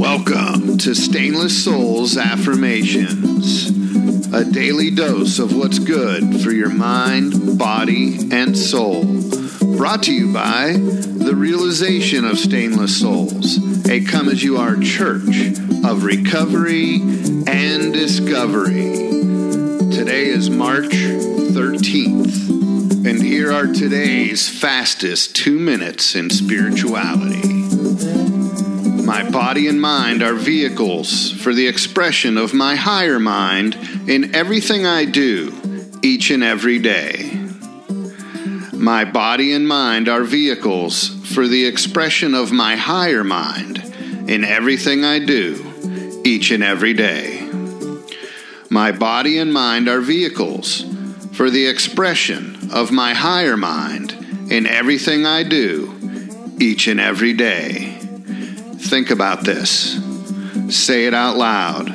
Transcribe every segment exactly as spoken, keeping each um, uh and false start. Welcome to Stainless Souls Affirmations, a daily dose of what's good for your mind, body, and soul. Brought to you by the Realization of Stainless Souls, a come-as-you-are church of recovery and discovery. Today is March thirteenth, and here are today's fastest two minutes in spirituality. My body and mind are vehicles for the expression of my higher mind in everything I do, each and every day. My body and mind are vehicles for the expression of my higher mind in everything I do, each and every day. My body and mind are vehicles for the expression of my higher mind in everything I do, each and every day. Think about this. Say it out loud.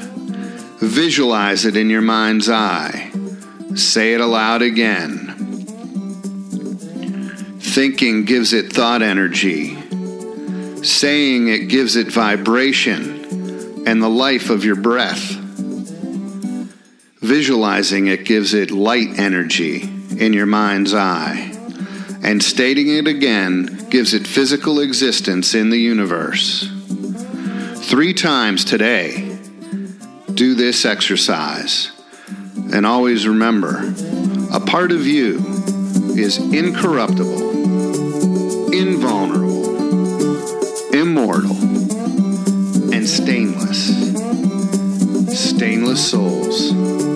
Visualize it in your mind's eye. Say it aloud again. Thinking gives it thought energy. Saying it gives it vibration and the life of your breath. Visualizing it gives it light energy in your mind's eye. And stating it again gives it physical existence in the universe. Three times today, do this exercise. And always remember, a part of you is incorruptible, invulnerable, immortal, and stainless. Stainless souls.